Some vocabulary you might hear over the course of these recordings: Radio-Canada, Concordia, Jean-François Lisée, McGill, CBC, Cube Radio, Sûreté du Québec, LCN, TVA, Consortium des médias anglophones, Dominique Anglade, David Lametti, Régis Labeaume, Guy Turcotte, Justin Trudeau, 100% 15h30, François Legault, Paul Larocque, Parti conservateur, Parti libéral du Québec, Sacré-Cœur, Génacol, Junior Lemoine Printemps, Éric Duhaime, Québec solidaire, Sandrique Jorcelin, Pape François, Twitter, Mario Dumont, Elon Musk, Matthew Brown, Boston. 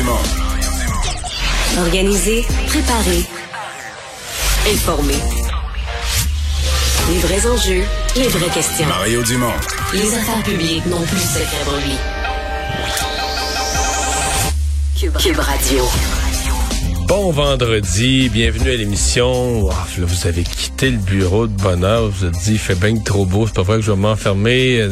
Dumont. Organiser, préparer, informer. Les vrais enjeux, les vraies questions. Mario Dumont. Les affaires publiques n'ont plus de secret pour lui. Cube Radio. Bon vendredi, bienvenue à l'émission. Oh, là, vous avez quitté le bureau de bonne heure. Vous vous êtes dit, il fait bien que trop beau. C'est pas vrai que je vais m'enfermer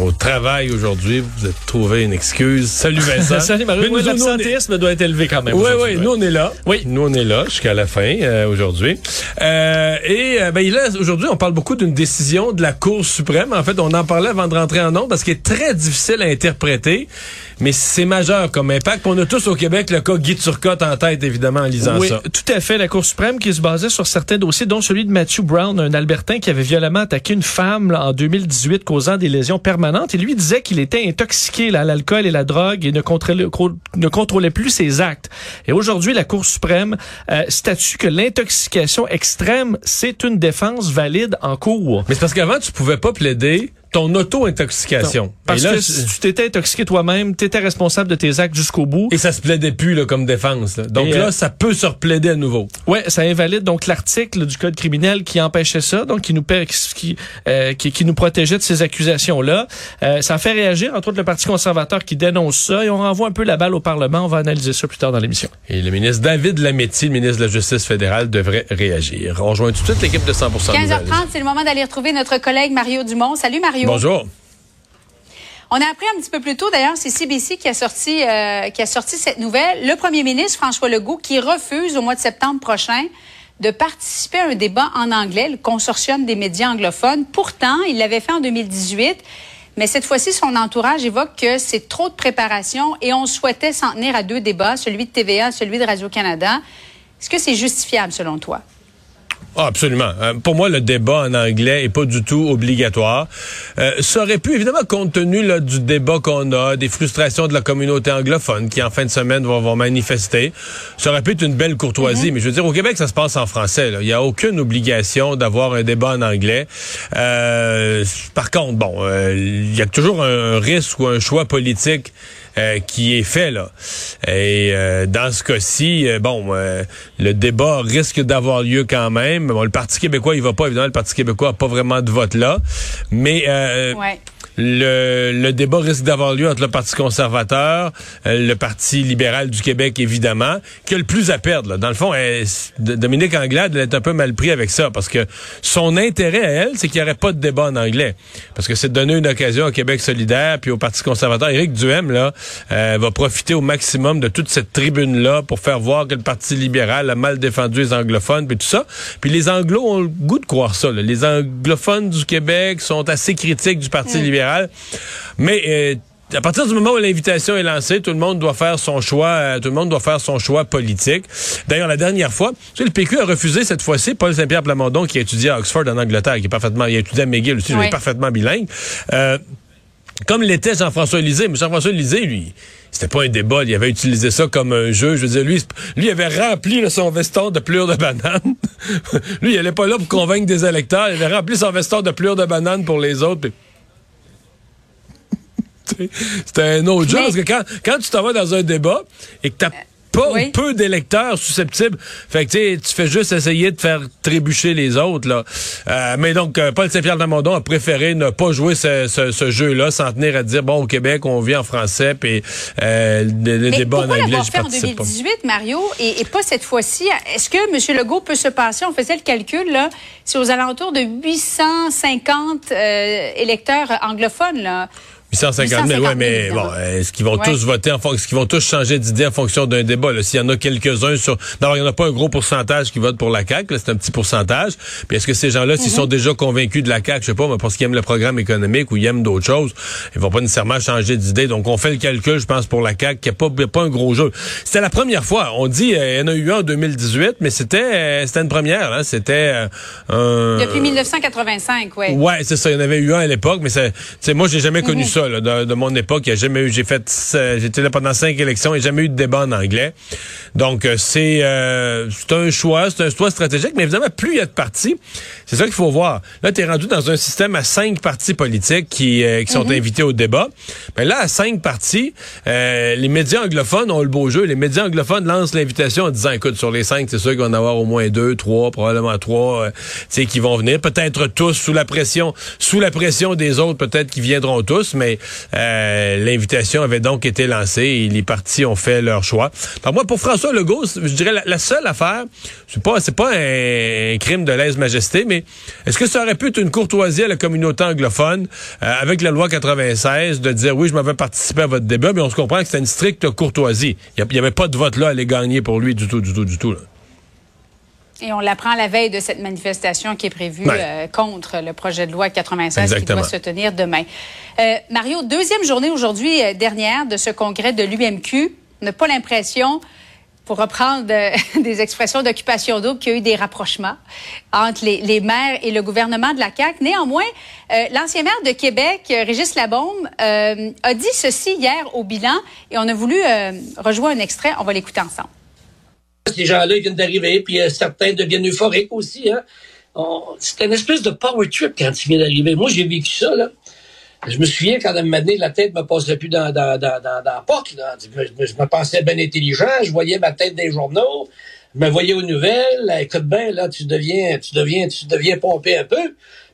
au travail aujourd'hui. Vous vous êtes trouvé une excuse. Salut Vincent. Salut Marie. Oui, l'absentéisme doit être élevé quand même. Oui, nous on est là. Oui, nous on est là jusqu'à la fin aujourd'hui. Là, aujourd'hui, on parle beaucoup d'une décision de la Cour suprême. En fait, on en parlait avant de rentrer en nombre parce qu'elle est très difficile à interpréter. Mais c'est majeur comme impact. On a tous au Québec le cas Guy Turcotte en tête, évidemment, en lisant ça. Oui, tout à fait. La Cour suprême qui se basait sur certains dossiers, dont celui de Matthew Brown, un Albertain qui avait violemment attaqué une femme là, en 2018, causant des lésions permanentes. Et lui disait qu'il était intoxiqué là, à l'alcool et la drogue et ne contrôlait plus ses actes. Et aujourd'hui, la Cour suprême statue que l'intoxication extrême, c'est une défense valide en cours. Mais c'est parce qu'avant, tu pouvais pas plaider ton auto-intoxication. Parce que si tu t'étais intoxiqué toi-même, tu étais responsable de tes actes jusqu'au bout. Et ça se plaidait plus là, comme défense. Là. Donc là, ça peut se replaider à nouveau. Oui, ça invalide donc l'article du Code criminel qui empêchait ça, donc qui nous protégeait de ces accusations-là. Ça fait réagir, entre autres, le Parti conservateur qui dénonce ça et on renvoie un peu la balle au Parlement. On va analyser ça plus tard dans l'émission. Et le ministre David Lametti, le ministre de la Justice fédérale, devrait réagir. On rejoint tout de suite l'équipe de 100% 15h30, c'est le moment d'aller retrouver notre collègue Mario Dumont. Salut Mario. Bonjour. On a appris un petit peu plus tôt, d'ailleurs, c'est CBC qui a sorti cette nouvelle. Le premier ministre, François Legault, qui refuse au mois de septembre prochain de participer à un débat en anglais, le Consortium des médias anglophones. Pourtant, il l'avait fait en 2018, mais cette fois-ci, son entourage évoque que c'est trop de préparation et on souhaitait s'en tenir à deux débats, celui de TVA, celui de Radio-Canada. Est-ce que c'est justifiable selon toi? Oh, absolument. Pour moi, le débat en anglais est pas du tout obligatoire. Ça aurait pu, évidemment, compte tenu là, du débat qu'on a, des frustrations de la communauté anglophone qui, en fin de semaine, vont manifester, ça aurait pu être une belle courtoisie. Mm-hmm. Mais je veux dire, au Québec, ça se passe en français. Il n'y a aucune obligation d'avoir un débat en anglais. Par contre, bon, il y a toujours un risque ou un choix politique qui est fait là. Et dans ce cas-ci, le débat risque d'avoir lieu quand même. Bon, le Parti québécois, il va pas évidemment. Le Parti québécois a pas vraiment de vote là, mais le débat risque d'avoir lieu entre le Parti conservateur, le Parti libéral du Québec, évidemment, qui a le plus à perdre. Là. Dans le fond, Dominique Anglade, elle est un peu mal pris avec ça, parce que son intérêt à elle, c'est qu'il n'y aurait pas de débat en anglais. Parce que c'est de donner une occasion au Québec solidaire, puis au Parti conservateur. Éric Duhaime, là, va profiter au maximum de toute cette tribune-là pour faire voir que le Parti libéral a mal défendu les anglophones, puis tout ça. Puis les anglos ont le goût de croire ça. Là. Les anglophones du Québec sont assez critiques du Parti libéral. Mais à partir du moment où l'invitation est lancée, tout le monde doit faire son choix. Tout le monde doit faire son choix politique. D'ailleurs, la dernière fois, le PQ a refusé cette fois-ci. Paul Saint-Pierre Plamondon, qui a étudié à Oxford en Angleterre, il a étudié à McGill aussi, il est parfaitement bilingue. Comme l'était Jean-François Lisée, mais Jean-François Lisée, lui, c'était pas un débat, il avait utilisé ça comme un jeu. Je veux dire, lui avait rempli là, son veston de pelure de banane. Lui, il allait pas là pour convaincre des électeurs. Il avait rempli son veston de pelure de banane pour les autres. C'était un autre genre, parce que quand tu t'en vas dans un débat et que t'as pas peu d'électeurs susceptibles, fait que tu fais juste essayer de faire trébucher les autres là. Mais donc Paul Saint-Pierre Plamondon a préféré ne pas jouer ce jeu-là, s'en tenir à dire bon au Québec on vit en français puis le débat en anglais je participe pas. Pourquoi l'avoir fait en 2018 Mario et pas cette fois-ci? Est-ce que M. Legault peut se passer? On faisait le calcul là, c'est aux alentours de 850 électeurs anglophones là. 850 000, oui, mais bon, est-ce qu'ils vont tous voter est-ce qu'ils vont tous changer d'idée en fonction d'un débat? Là? S'il y en a quelques-uns il n'y en a pas un gros pourcentage qui vote pour la CAQ, là, c'est un petit pourcentage. Puis est-ce que ces gens-là, s'ils sont déjà convaincus de la CAQ, je sais pas, mais parce qu'ils aiment le programme économique ou ils aiment d'autres choses, ils vont pas nécessairement changer d'idée. Donc, on fait le calcul, je pense, pour la CAQ, qu'il n'y a pas un gros jeu. C'était la première fois. On dit, il y en a eu un en 2018, mais c'était une première. Hein? C'était un... Depuis 1985, oui. Oui, c'est ça. Il y en avait eu un à l'époque, mais moi, j'ai jamais connu ça. ça, là, de mon époque, il n'y a jamais eu. J'étais là pendant 5 élections, il n'y a jamais eu de débat en anglais. Donc, c'est un choix, stratégique. Mais évidemment, plus il y a de partis, c'est ça qu'il faut voir. Là, tu es rendu dans un système à 5 partis politiques qui sont invités au débat. Mais là, à 5 partis, les médias anglophones ont le beau jeu. Les médias anglophones lancent l'invitation en disant, écoute, sur les 5, c'est sûr qu'il va en avoir au moins 2, 3, probablement 3, qui vont venir. Peut-être tous sous la pression des autres, peut-être qu'ils viendront tous, mais l'invitation avait donc été lancée et les partis ont fait leur choix. Alors moi, pour François Legault, je dirais la seule affaire, c'est pas un crime de lèse-majesté, mais est-ce que ça aurait pu être une courtoisie à la communauté anglophone avec la loi 96 de dire, oui, je m'avais participé à votre débat, mais on se comprend que c'était une stricte courtoisie. Il n'y avait pas de vote là à aller gagner pour lui du tout. Là. Et on l'apprend la veille de cette manifestation qui est prévue contre le projet de loi 96 Exactement. Qui doit se tenir demain. Mario, deuxième journée aujourd'hui dernière de ce congrès de l'UMQ. On n'a pas l'impression, pour reprendre des expressions d'occupation double, qu'il y a eu des rapprochements entre les maires et le gouvernement de la CAQ. Néanmoins, l'ancien maire de Québec, Régis Labeaume, a dit ceci hier au bilan et on a voulu rejoindre un extrait. On va l'écouter ensemble. Ces gens-là, ils viennent d'arriver, puis certains deviennent euphoriques aussi. Hein. C'est une espèce de power trip quand ils viennent d'arriver. Moi, j'ai vécu ça, là. Je me souviens, quand à un moment donné, la tête me passait plus dans la porte. Là. Je me pensais bien intelligent, je voyais ma tête dans les journaux, je me voyais aux nouvelles. Écoute bien, là, tu deviens pompé un peu.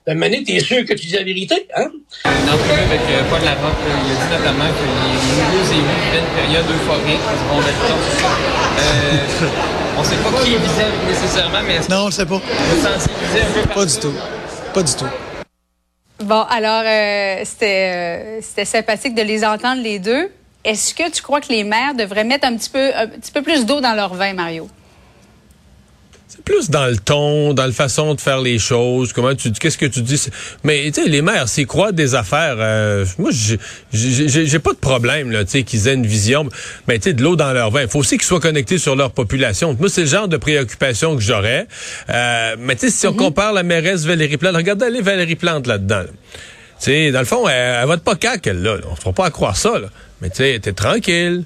À un moment donné, t'es sûr que tu dis la vérité, hein? Une entrevue avec Paul Larocque, il a dit notamment que les nouveaux élus vivaient une période euphorique, ils vont mettre le temps. On ne sait pas qui visait nécessairement, mais... Non, on ne sait pas. Vous sensibilisez un peu... Pas du tout. Bon, alors, c'était sympathique de les entendre, les deux. Est-ce que tu crois que les maires devraient mettre un petit peu plus d'eau dans leur vin, Mario? C'est plus dans le ton, dans la façon de faire les choses, qu'est-ce que tu dis. Mais tu sais, les maires, s'ils croient des affaires, moi, j'ai pas de problème là, tu sais, qu'ils aient une vision, mais tu sais, de l'eau dans leur vin. Il faut aussi qu'ils soient connectés sur leur population. Moi, c'est le genre de préoccupation que j'aurais. Mais tu sais, si on compare la mairesse Valérie Plante, regardez aller Valérie Plante là-dedans. Là. Tu sais, dans le fond, elle vote pas CAQ, elle là. On se fera pas à croire ça. Là. Mais tu sais, t'es tranquille.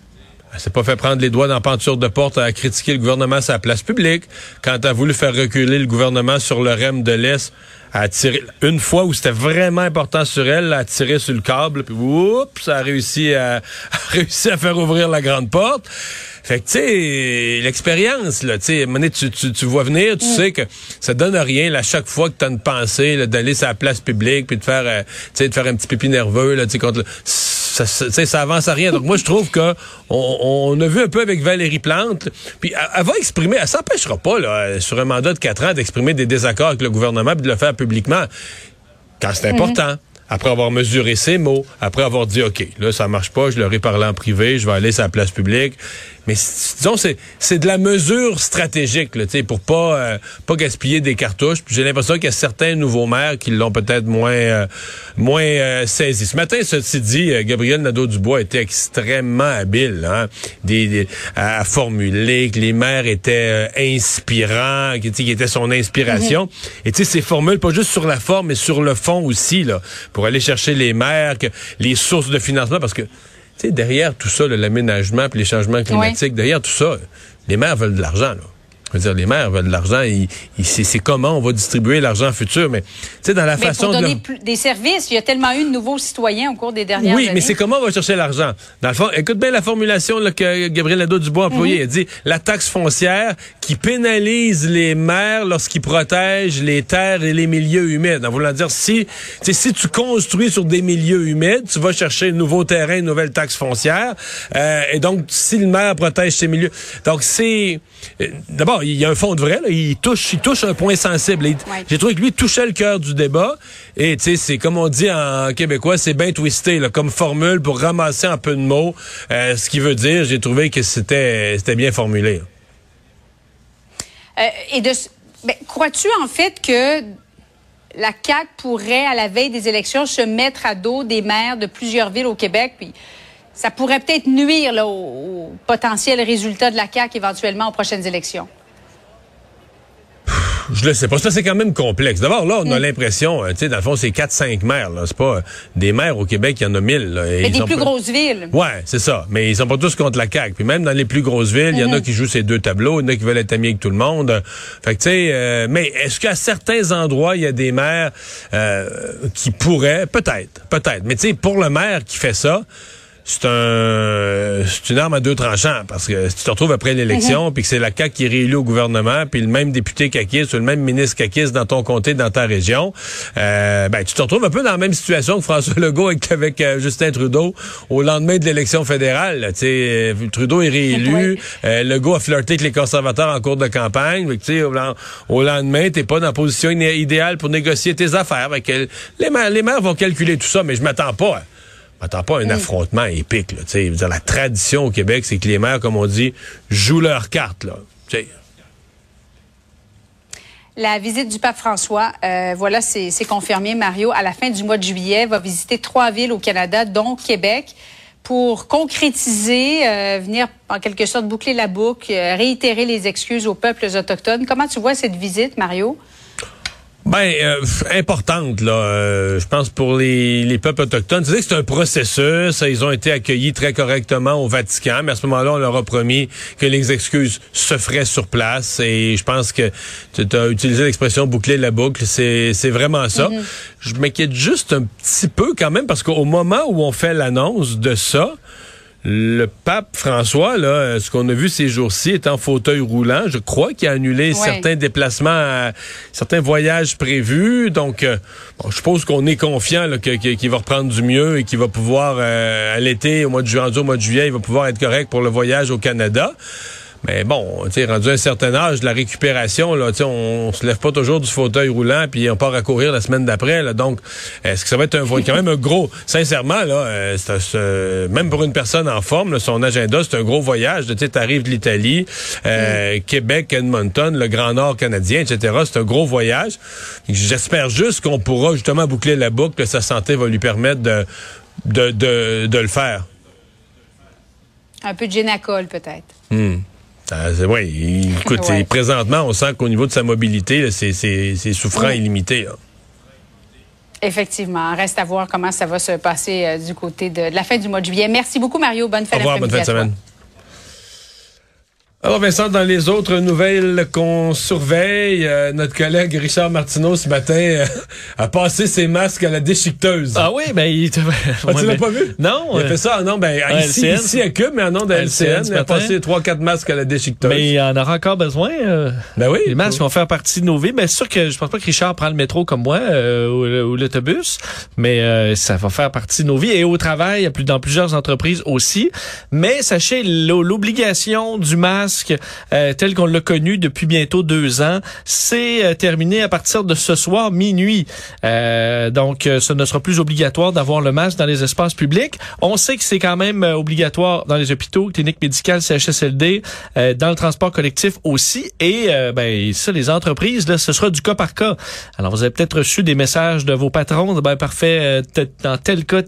Elle s'est pas fait prendre les doigts dans la penture de porte à critiquer le gouvernement sur la place publique. Quand elle a voulu faire reculer le gouvernement sur le REM de l'Est, elle a tiré une fois où c'était vraiment important sur elle, elle a tiré sur le câble, puis oups, ça a réussi à faire ouvrir la grande porte. Fait que, tu sais, l'expérience, là, tu sais, tu vois venir, tu sais que ça donne rien, là, chaque fois que t'as une pensée, là, d'aller sur la place publique, puis de faire, tu sais, de faire un petit pipi nerveux, là, tu sais, contre le... Ça avance à rien. Donc moi, je trouve que on a vu un peu avec Valérie Plante, puis elle va exprimer, elle s'empêchera pas, là, sur un mandat de 4 ans, d'exprimer des désaccords avec le gouvernement puis de le faire publiquement quand c'est important. Après avoir mesuré ses mots, après avoir dit, OK, là, ça marche pas, je leur ai parlé en privé, je vais aller sur la place publique. Mais disons, c'est de la mesure stratégique, là, tu sais, pour pas gaspiller des cartouches. Puis j'ai l'impression qu'il y a certains nouveaux maires qui l'ont peut-être moins saisi. Ce matin, ceci dit, Gabriel Nadeau-Dubois était extrêmement habile, hein, à formuler que les maires étaient inspirants, qui étaient son inspiration. Et tu sais, ces formules, pas juste sur la forme, mais sur le fond aussi, là, pour aller chercher les maires, les sources de financement, parce que tu sais, derrière tout ça, l'aménagement puis les changements climatiques, derrière tout ça, les maires veulent de l'argent, là. Je veux dire, les maires veulent de l'argent. C'est comment on va distribuer l'argent futur, mais tu sais, dans la façon de des services, il y a tellement eu de nouveaux citoyens au cours des dernières années. Oui, mais c'est comment on va chercher l'argent. Dans le fond, écoute bien la formulation là, que Gabriel Nadeau-Dubois a employée. Elle dit la taxe foncière qui pénalise les maires lorsqu'ils protègent les terres et les milieux humides. En voulant dire, si tu construis sur des milieux humides, tu vas chercher un nouveau terrain, une nouvelle taxe foncière. Et donc, si le maire protège ses milieux, donc c'est d'abord, il y a un fond de vrai, là. Il touche un point sensible. J'ai trouvé que lui touchait le cœur du débat. Et tu sais, c'est comme on dit en québécois, c'est bien twisté, là, comme formule pour ramasser un peu de mots. Ce qu'il veut dire, j'ai trouvé que c'était bien formulé. Crois-tu en fait que la CAQ pourrait, à la veille des élections, se mettre à dos des maires de plusieurs villes au Québec, puis ça pourrait peut-être nuire là, aux potentiels résultats de la CAQ éventuellement aux prochaines élections? Je le sais pas. Ça, c'est quand même complexe. D'abord, là, on a l'impression, tu sais, dans le fond, c'est 4-5 maires, là. C'est pas des maires au Québec, il y en a 1000, là. Et mais des plus grosses villes. Ouais, c'est ça. Mais ils sont pas tous contre la CAQ. Puis même dans les plus grosses villes, il y en a qui jouent ces deux tableaux, il y en a qui veulent être amis avec tout le monde. Fait que, tu sais, mais est-ce qu'à certains endroits, il y a des maires qui pourraient, peut-être. Mais tu sais, pour le maire qui fait ça, c'est une arme à deux tranchants, parce que si tu te retrouves après l'élection, puis que c'est la CAQ qui est réélue au gouvernement, puis le même député caquiste ou le même ministre caquiste dans ton comté, dans ta région, ben tu te retrouves un peu dans la même situation que François Legault avec Justin Trudeau au lendemain de l'élection fédérale. Tu sais, Trudeau est réélu, Legault a flirté avec les conservateurs en cours de campagne, tu sais, au lendemain, t'es pas dans la position idéale pour négocier tes affaires. Fait que les maires vont calculer tout ça, mais je m'attends pas. À un affrontement épique, là, t'sais. La tradition au Québec, c'est que les maires, comme on dit, jouent leurs cartes, là, t'sais. La visite du pape François, voilà, c'est confirmé, Mario. À la fin du mois de juillet, va visiter 3 villes au Canada, dont Québec, pour concrétiser, venir en quelque sorte boucler la boucle, réitérer les excuses aux peuples autochtones. Comment tu vois cette visite, Mario? Ben, importante, là. Je pense pour les peuples autochtones. Tu sais que c'est un processus. Ils ont été accueillis très correctement au Vatican, mais à ce moment-là, on leur a promis que les excuses se feraient sur place. Et je pense que tu as utilisé l'expression boucler la boucle. C'est vraiment ça. Je m'inquiète juste un petit peu quand même, parce qu'au moment où on fait l'annonce de ça, le pape François, là, ce qu'on a vu ces jours-ci, est en fauteuil roulant. Je crois qu'il a annulé certains déplacements, certains voyages prévus. Donc, bon, je suppose qu'on est confiant là, qu'il va reprendre du mieux et qu'il va pouvoir, à l'été, au mois de juin, au mois de juillet, il va pouvoir être correct pour le voyage au Canada. Mais bon, tu sais, rendu à un certain âge, la récupération, là, tu sais, on se lève pas toujours du fauteuil roulant, puis on part à courir la semaine d'après, là. Donc, est-ce que ça va être quand même un gros, sincèrement, là, même pour une personne en forme, là, son agenda, c'est un gros voyage. Tu sais, t'arrives de l'Italie, Québec, Edmonton, le Grand Nord canadien, etc. C'est un gros voyage. J'espère juste qu'on pourra justement boucler la boucle, que sa santé va lui permettre de le faire. Un peu de Génacol, peut-être. Oui, écoute, présentement, on sent qu'au niveau de sa mobilité, là, c'est souffrant et limité. Là. Effectivement. Reste à voir comment ça va se passer du côté de la fin du mois de juillet. Merci beaucoup, Mario. Bonne fin de semaine. Au revoir, bonne fin de semaine. Alors, Vincent, dans les autres nouvelles qu'on surveille, notre collègue Richard Martineau, ce matin, a passé ses masques à la déchiqueteuse. Ah oui, ben... tu l'as pas vu? Non. Il a fait ça en nom ici à Cube, mais en nom de LCN. Il a passé 3-4 masques à la déchiqueteuse. Mais il en aura encore besoin. Ben oui. Les masques vont faire partie de nos vies. Ben, c'est sûr que je pense pas que Richard prend le métro comme moi ou l'autobus, mais ça va faire partie de nos vies. Et au travail, dans plusieurs entreprises aussi. Mais sachez, l'obligation du masque tel qu'on l'a connu depuis bientôt 2 ans, c'est terminé à partir de ce soir minuit. Donc, ce ne sera plus obligatoire d'avoir le masque dans les espaces publics. On sait que c'est quand même obligatoire dans les hôpitaux, cliniques médicales, CHSLD, dans le transport collectif aussi. Et ça, les entreprises, là, ce sera du cas par cas. Alors, vous avez peut-être reçu des messages de vos patrons. Ben parfait, dans tel cas,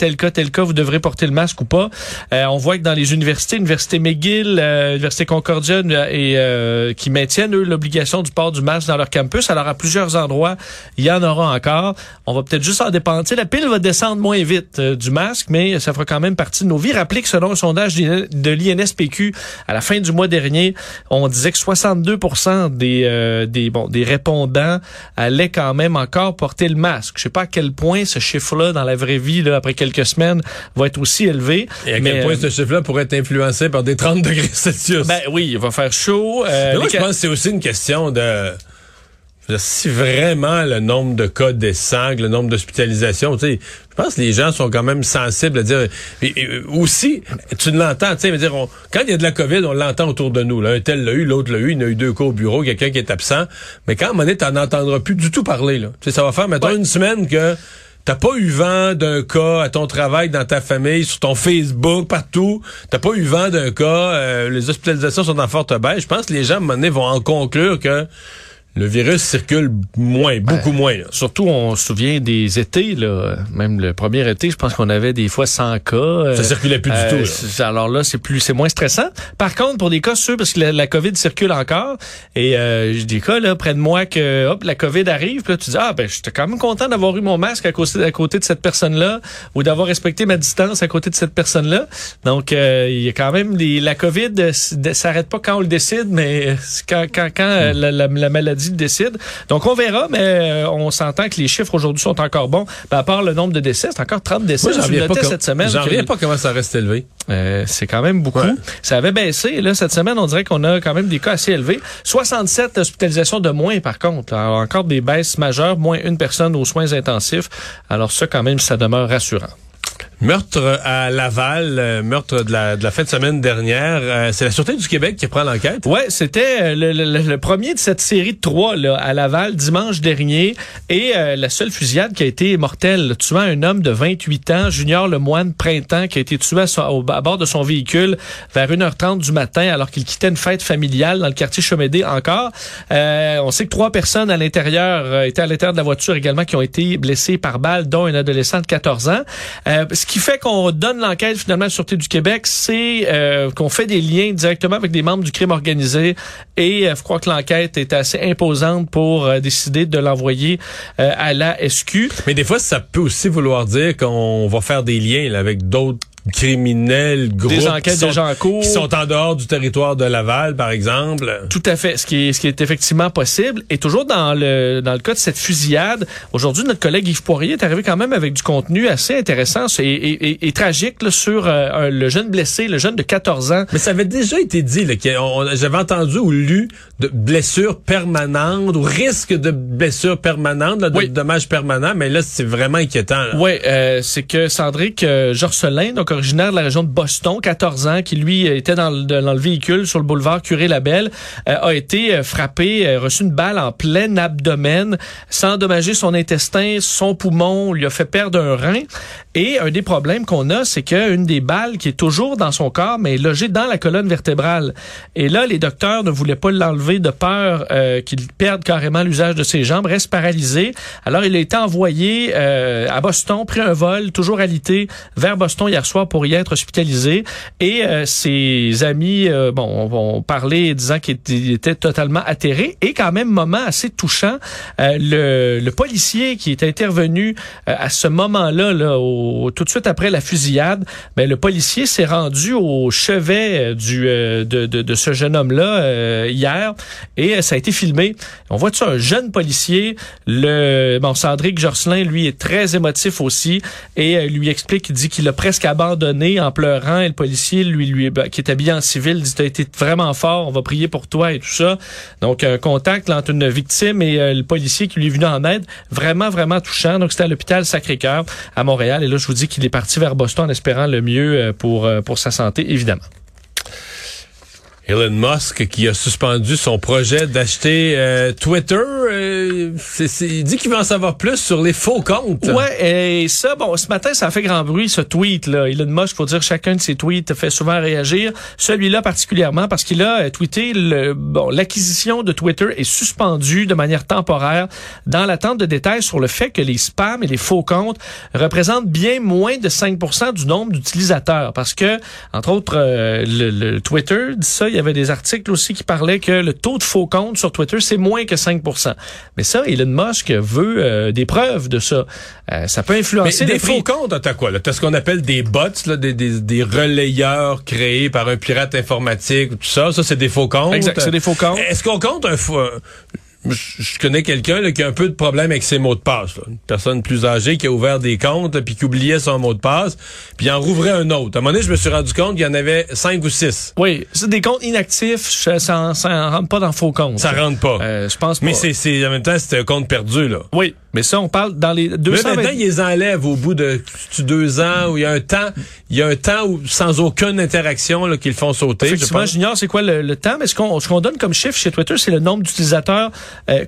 vous devrez porter le masque ou pas. On voit que dans les universités, l'université McGill, l'université Concordia, et qui maintiennent, eux, l'obligation du port du masque dans leur campus. Alors, à plusieurs endroits, il y en aura encore. On va peut-être juste en dépendre. La pile va descendre moins vite du masque, mais ça fera quand même partie de nos vies. Rappelez que selon un sondage de l'INSPQ, à la fin du mois dernier, on disait que 62% des répondants allaient quand même encore porter le masque. Je ne sais pas à quel point ce chiffre-là, dans la vraie vie, là, après quelques semaines, va être aussi élevé. Et à quel point ce chiffre-là pourrait être influencé par des 30 degrés Celsius. Ben oui, il va faire chaud. Mais moi, je pense que c'est aussi une question de... Si vraiment le nombre de cas descend, le nombre d'hospitalisations, tu sais, je pense que les gens sont quand même sensibles à dire... aussi, tu l'entends, tu sais, quand il y a de la COVID, on l'entend autour de nous. Là, un tel l'a eu, l'autre l'a eu, il y en a eu 2 cas au bureau, quelqu'un qui est absent. Mais quand à un moment donné, tu n'en entendras plus du tout parler. Là. Ça va faire, mettons, une semaine que... T'as pas eu vent d'un cas à ton travail, dans ta famille, sur ton Facebook, partout. T'as pas eu vent d'un cas. Les hospitalisations sont en forte baisse. Je pense que les gens, à un moment donné, vont en conclure que le virus circule moins, beaucoup moins. Là. Surtout, on se souvient des étés, là. Même le premier été, je pense qu'on avait des fois 100 cas. Ça circulait plus du tout. Là. Alors là, c'est moins stressant. Par contre, pour des cas sûrs, parce que la COVID circule encore, et j'ai des cas là, près de moi que hop, la COVID arrive, puis là, tu dis, j'étais quand même content d'avoir eu mon masque à côté de cette personne-là, ou d'avoir respecté ma distance à côté de cette personne-là. Donc, il y a quand même la COVID s'arrête pas quand on le décide, mais quand la maladie le décide. Donc, on verra, mais on s'entend que les chiffres aujourd'hui sont encore bons. Ben, à part le nombre de décès, c'est encore 30 décès. Moi, cette semaine. J'en reviens pas comment ça reste élevé. C'est quand même beaucoup. Ouais. Ça avait baissé. Là, cette semaine, on dirait qu'on a quand même des cas assez élevés. 67 hospitalisations de moins, par contre. Alors, encore des baisses majeures, moins une personne aux soins intensifs. Alors ça, quand même, ça demeure rassurant. Meurtre à Laval, meurtre de la fin de semaine dernière. C'est la Sûreté du Québec qui prend l'enquête. Ouais, c'était le premier de cette série de 3 là, à Laval dimanche dernier. Et la seule fusillade qui a été mortelle, tuant un homme de 28 ans, Junior Lemoine Printemps, qui a été tué à bord de son véhicule vers 1h30 du matin alors qu'il quittait une fête familiale dans le quartier Chomédé encore. On sait que 3 personnes à l'intérieur étaient à l'intérieur de la voiture également qui ont été blessées par balle, dont un adolescent de 14 ans. Ce qui fait qu'on donne l'enquête finalement à la Sûreté du Québec, c'est qu'on fait des liens directement avec des membres du crime organisé et je crois que l'enquête est assez imposante pour décider de l'envoyer à la SQ. Mais des fois, ça peut aussi vouloir dire qu'on va faire des liens là, avec d'autres criminels, groupes des enquêtes déjà en cours, qui sont en dehors du territoire de Laval, par exemple. Tout à fait. Ce qui est effectivement possible. Et toujours dans le cas de cette fusillade, aujourd'hui, notre collègue Yves Poirier est arrivé quand même avec du contenu assez intéressant et tragique là, sur le jeune blessé, le jeune de 14 ans. Mais ça avait déjà été dit, là, j'avais entendu ou lu de blessures permanentes ou risque de blessures permanentes, là, de dommages permanents, mais là, c'est vraiment inquiétant. Oui, c'est que Sandrique Jorcelin, donc originaire de la région de Boston, 14 ans, qui lui était dans le véhicule sur le boulevard Curé-Labelle, a été frappé, reçu une balle en plein abdomen, sans endommager son intestin, son poumon, lui a fait perdre un rein. Et un des problèmes qu'on a, c'est qu'une des balles qui est toujours dans son corps, mais est logée dans la colonne vertébrale. Et là, les docteurs ne voulaient pas l'enlever de peur qu'il perde carrément l'usage de ses jambes, reste paralysé. Alors, il a été envoyé à Boston, pris un vol, toujours alité, vers Boston hier soir pour y être hospitalisé. Et ses amis ont parlé disant qu'il était totalement atterré. Et quand même, moment assez touchant, le policier qui est intervenu à ce moment-là, là, tout de suite après la fusillade, le policier s'est rendu au chevet de ce jeune homme-là hier et ça a été filmé. On voit ça, un jeune policier. Sandrique Jorcelin, lui, est très émotif aussi et lui explique, il dit qu'il a presque abandonné en pleurant et le policier, lui, qui est habillé en civil, dit « T'as été vraiment fort, on va prier pour toi » et tout ça. Donc, un contact entre une victime et le policier qui lui est venu en aide, vraiment, vraiment touchant. Donc, c'était à l'hôpital Sacré-Cœur à Montréal. Et là, je vous dis qu'il est parti vers Boston en espérant le mieux pour sa santé, évidemment. Elon Musk qui a suspendu son projet d'acheter Twitter, il dit qu'il veut en savoir plus sur les faux comptes. Ouais, et ça, bon, ce matin, ça a fait grand bruit, ce tweet-là. Elon Musk, faut dire, chacun de ses tweets fait souvent réagir. Celui-là particulièrement, parce qu'il a tweeté, l'acquisition de Twitter est suspendue de manière temporaire dans l'attente de détails sur le fait que les spams et les faux comptes représentent bien moins de 5% du nombre d'utilisateurs. Parce que, entre autres, le Twitter dit ça, il y avait des articles aussi qui parlaient que le taux de faux comptes sur Twitter, c'est moins que 5%. Mais ça, Elon Musk veut des preuves de ça. Ça peut influencer les prix. Mais des faux comptes, t'as quoi? T'as ce qu'on appelle des bots, là, des relayeurs créés par un pirate informatique, tout ça. Ça, c'est des faux comptes. Exact, c'est des faux comptes. Est-ce qu'on compte un faux... Je connais quelqu'un là, qui a un peu de problème avec ses mots de passe. Là. Une personne plus âgée qui a ouvert des comptes puis qui oubliait son mot de passe puis en rouvrait un autre. À un moment donné, je me suis rendu compte qu'il y en avait 5 ou 6. Oui, c'est des comptes inactifs. Ça rentre pas dans faux comptes. Ça rentre pas. Je pense pas. Mais c'est en même temps, c'est un compte perdu. Là. Oui. Mais ça, on parle dans les 220... Mais maintenant, ils les enlèvent au bout de 2 ans où il y a un temps où, sans aucune interaction là, qu'ils font sauter. Effectivement, j'ignore c'est quoi le temps, mais ce qu'on donne comme chiffre chez Twitter, c'est le nombre d'utilisateurs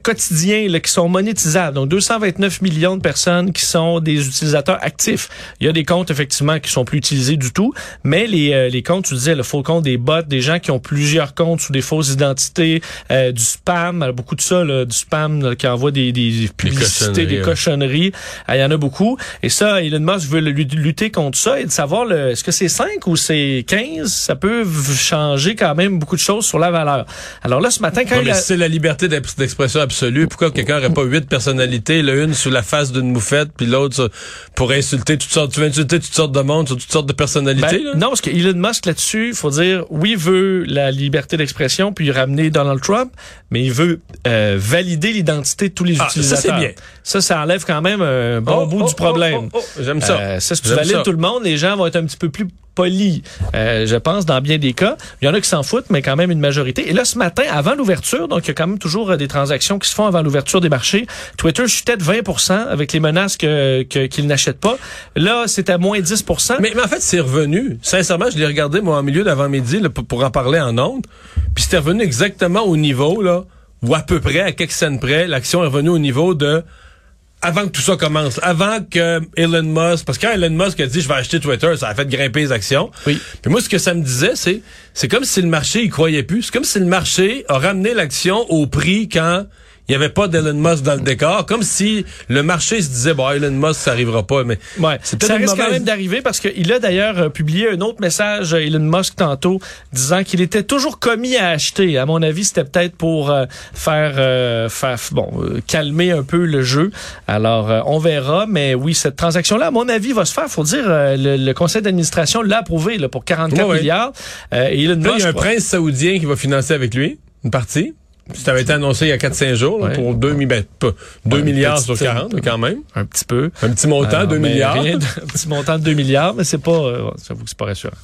quotidiens là, qui sont monétisables. Donc, 229 millions de personnes qui sont des utilisateurs actifs. Il y a des comptes, effectivement, qui sont plus utilisés du tout, mais les comptes, tu disais, le faux compte, des bots, des gens qui ont plusieurs comptes sous des fausses identités, du spam, alors, beaucoup de ça, là, du spam là, qui envoie des publicités, des cochonneries. Il y en a beaucoup. Et ça, Elon Musk veut lutter contre ça et de savoir est-ce que c'est 5 ou c'est 15, ça peut changer quand même beaucoup de choses sur la valeur. Alors là, ce matin, quand mais c'est la liberté d'expression absolue. Pourquoi quelqu'un n'aurait pas 8 personnalités, l'une sous la face d'une moufette, puis l'autre pour insulter toutes sortes, tu veux insulter toutes sortes de monde, toutes sortes de personnalités? Ben, non, parce que Elon Musk, là-dessus, il faut dire, oui, il veut la liberté d'expression, puis ramener Donald Trump, mais il veut valider l'identité de tous les utilisateurs. Ça, c'est bien. Ça enlève quand même un bon bout du problème. J'aime ça. Si tu valides tout le monde, les gens vont être un petit peu plus polis, je pense, dans bien des cas. Il y en a qui s'en foutent, mais quand même une majorité. Et là, ce matin, avant l'ouverture, donc il y a quand même toujours des transactions qui se font avant l'ouverture des marchés, Twitter chutait de 20% avec les menaces qu'ils n'achètent pas. Là, c'est à moins 10%. Mais en fait, c'est revenu. Sincèrement, je l'ai regardé, moi, en milieu d'avant-midi, là, pour en parler en ondes. Puis c'était revenu exactement au niveau, là, ou à peu près, à quelques cents près, l'action est revenue au niveau de... Avant que tout ça commence, avant que Elon Musk... Parce que quand Elon Musk a dit « je vais acheter Twitter », ça a fait grimper les actions. Oui. Puis moi, ce que ça me disait, c'est comme si le marché, il croyait plus. C'est comme si le marché a ramené l'action au prix quand il n'y avait pas d'Elon Musk dans le décor. Comme si le marché se disait « bon, Elon Musk, ça n'arrivera pas ». Mais ouais. Ça risque quand même d'arriver parce qu'il a d'ailleurs publié un autre message, Elon Musk, tantôt, disant qu'il était toujours commis à acheter. À mon avis, c'était peut-être pour calmer un peu le jeu. Alors, on verra, mais oui, cette transaction-là, à mon avis, va se faire. Faut dire, le conseil d'administration l'a approuvé là, pour 44 milliards. Et Elon Musk, il y a un prince saoudien qui va financer avec lui, une partie. Ça avait été annoncé il y a 4-5 jours, là, pour 2 milliards sur 40, quand même. Un petit peu. Un petit montant, 2 milliards. Un petit montant de 2 milliards, mais c'est pas, j'avoue que c'est pas rassurant.